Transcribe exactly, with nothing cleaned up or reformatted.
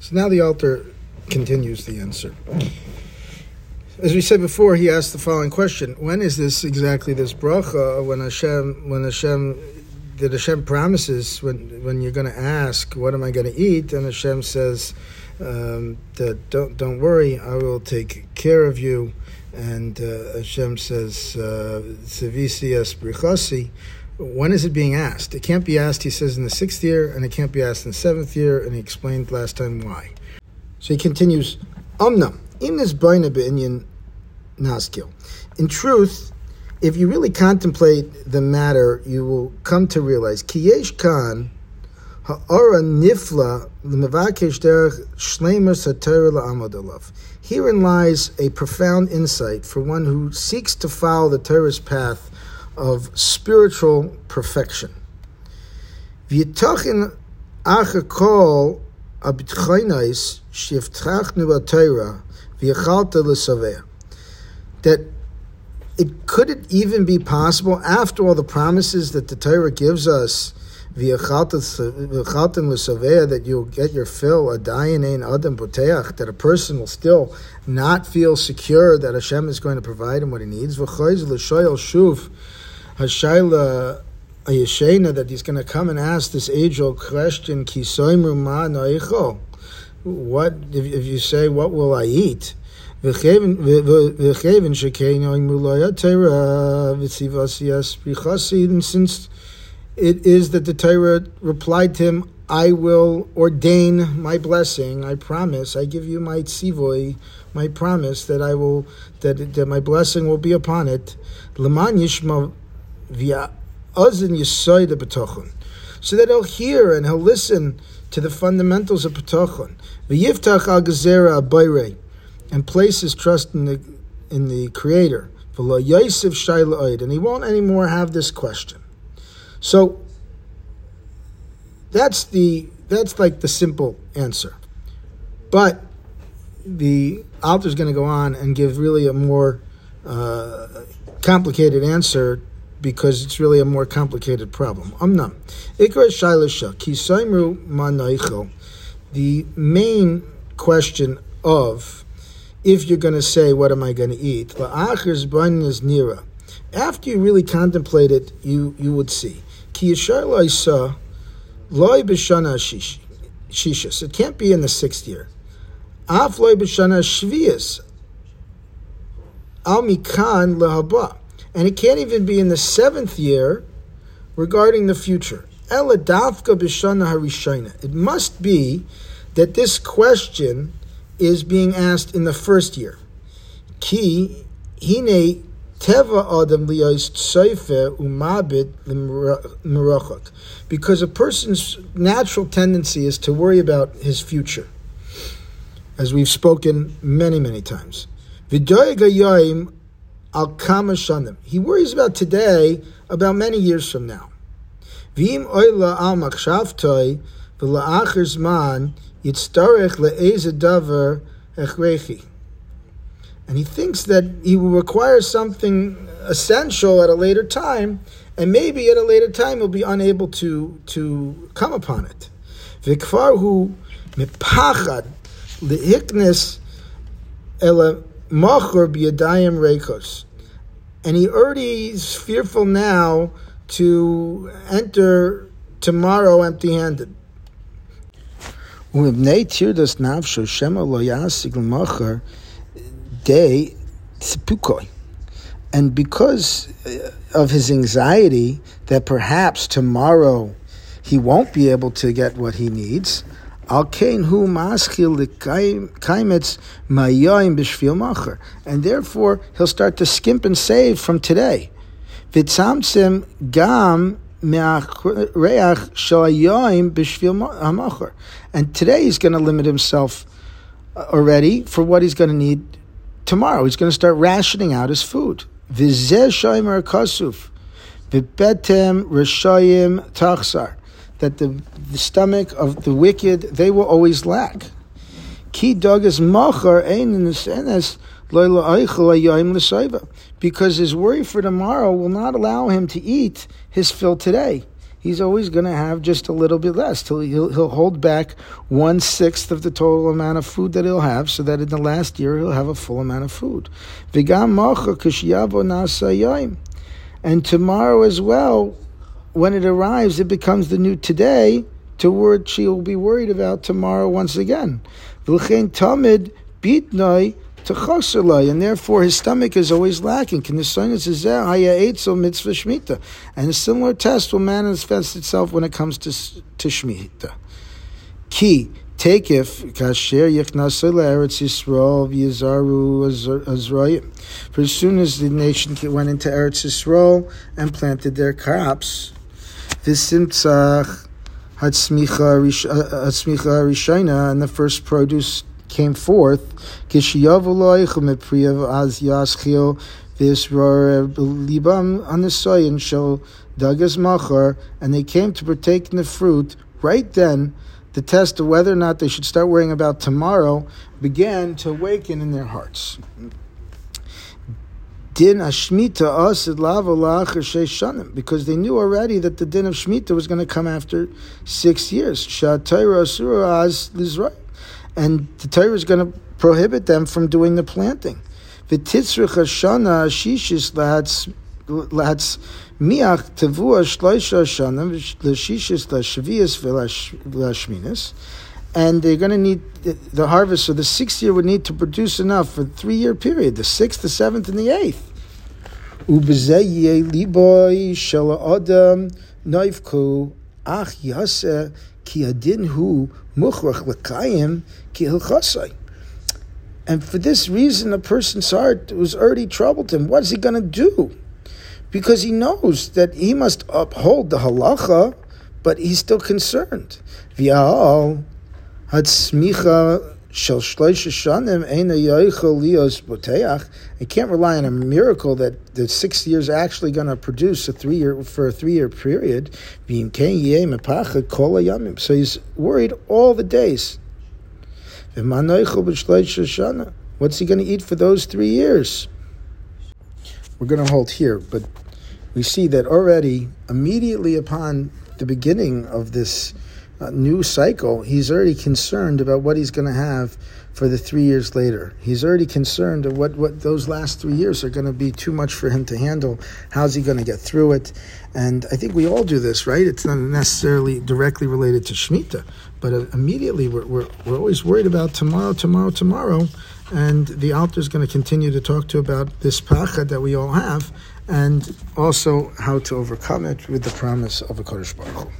So now the altar continues the answer. As we said before, he asked the following question: when is this exactly this bracha? When Hashem, when Hashem, that Hashem promises when when you're going to ask, what am I going to eat? And Hashem says um, that don't don't worry, I will take care of you. And uh, Hashem says Tsevissi es b'richasi. When is it being asked? It can't be asked, he says, in the sixth year, and it can't be asked in the seventh year. And he explained last time why. So he continues, Umnam. In this Brainabin naskil, in truth, if you really contemplate the matter, you will come to realize kiyesh Khan Ha'orah Nifla. Herein lies a profound insight for one who seeks to follow the Torah's path of spiritual perfection. V'yitachin achakol abitchaynais shivtachnu b'Torah. That it couldn't even be possible, after all the promises that the Torah gives us, that you'll get your fill, that a person will still not feel secure that Hashem is going to provide him what he needs, that he's going to come and ask this age-old question, Kisaymru Manoichel. What if, if you say, what will I eat? And since it is that the Torah replied to him, I will ordain my blessing, I promise, I give you my tzivoi, my promise that I will that, that my blessing will be upon it. Via uzan ysoida patochon. So that he'll hear and he'll listen to the fundamentals of Patochon V Yvtak al Gazera Bayre, and place his trust in the in the Creator. Velo Yasiv Shail'id, and he won't anymore have this question. So that's the that's like the simple answer. But the author's going to go on and give really a more uh, complicated answer, because it's really a more complicated problem. Umnam. Iker Shailasha Kisaymru Manoichel. The main question of, if you're going to say, what am I going to eat? L'achers b'an is nira. After you really contemplate it, you, you would see. Ki Y'sha'i loy b'shana shish. It can't be in the sixth year. Af loy b'shana shviyas. Al Mikan L'habah. And it can't even be in the seventh year regarding the future. Ella davka b'shana harishaina. It must be that this question is being asked in the first year. Key hine teva adam lios tsayfeh umabid l'merachok. Because a person's natural tendency is to worry about his future, as we've spoken many, many times. V'doyeg hayayim. He worries about today, about many years from now. And he thinks that he will require something essential at a later time, and maybe at a later time he'll be unable to, to come upon it. And he already is fearful now to enter tomorrow empty-handed. And because of his anxiety that perhaps tomorrow he won't be able to get what he needs, al kein hu maskil lekayemet mayayim b'shviel macher, and therefore he'll start to skimp and save from today. V'tamtsim gam meach reach shalayoyim b'shviel hamacher, and today he's going to limit himself already for what he's going to need tomorrow. He's going to start rationing out his food. V'ze shayim er kassuf v'betem reshayim tachzar. That the, the stomach of the wicked, they will always lack. Ki dagas machor enes enes loy la'ochel hayom l'sayva, because his worry for tomorrow will not allow him to eat his fill today. he's always going to have just a little bit less. He'll, he'll, he'll hold back one-sixth of the total amount of food that he'll have, so that in the last year he'll have a full amount of food. And tomorrow as well, when it arrives, it becomes the new today, toward she will be worried about tomorrow once again. And therefore his stomach is always lacking. And a similar test will manifest itself when it comes to, to Shmita. Ki takef kasher yechnasei la'Eretz Yisrael v'yizaru azroyim. For as soon as the nation went into Eretz Yisrael and planted their crops, v'simtzach hatzmicha harishaina, and the first produce came forth. Gishiyovu loychem et priav az yaschiu. This rore libam anesoyin shol dagas machor, and they came to partake in the fruit right then. The test of whether or not they should start worrying about tomorrow began to awaken in their hearts. Din Hashmita asid lava l'achar sheish shanim, because they knew already that the din of Shemitah was going to come after six years. Sha'atayra asura az lizray, and the Torah is going to prohibit them from doing the planting. V'titzrich hashana shishis lahatz lahatz miach tavua shloisha shanim l'shishis l'shvias v'lashminis, and they're going to need the harvest. So the sixth year would need to produce enough for a three-year period, the sixth, the seventh, and the eighth. V'ze liboy shel adam noivku ach yaseh ki din hu mukhrach lekayim ki hilchasai. And for this reason, a person's heart was already troubled him. What is he going to do? Because he knows that he must uphold the halacha, but he's still concerned. V'ya'al hatzmicha shel shloisha shanim eina yochel lios boteach. He can't rely on a miracle that the six years actually going to produce a three-year for a three-year period. V'im kein yeh mepacha kol hayamim. So he's worried all the days. What's he going to eat for those three years? We're going to hold here, but we see that already, immediately upon the beginning of this uh, new cycle, he's already concerned about what he's going to have for the three years later. He's already concerned of what, what those last three years are going to be too much for him to handle. How's he going to get through it? And I think we all do this, right? It's not necessarily directly related to Shemitah, but uh, immediately we're, we're, we're always worried about tomorrow, tomorrow, tomorrow. And the altar is going to continue to talk to about this pacha that we all have, and also how to overcome it with the promise of a Kodesh Baruch Hu.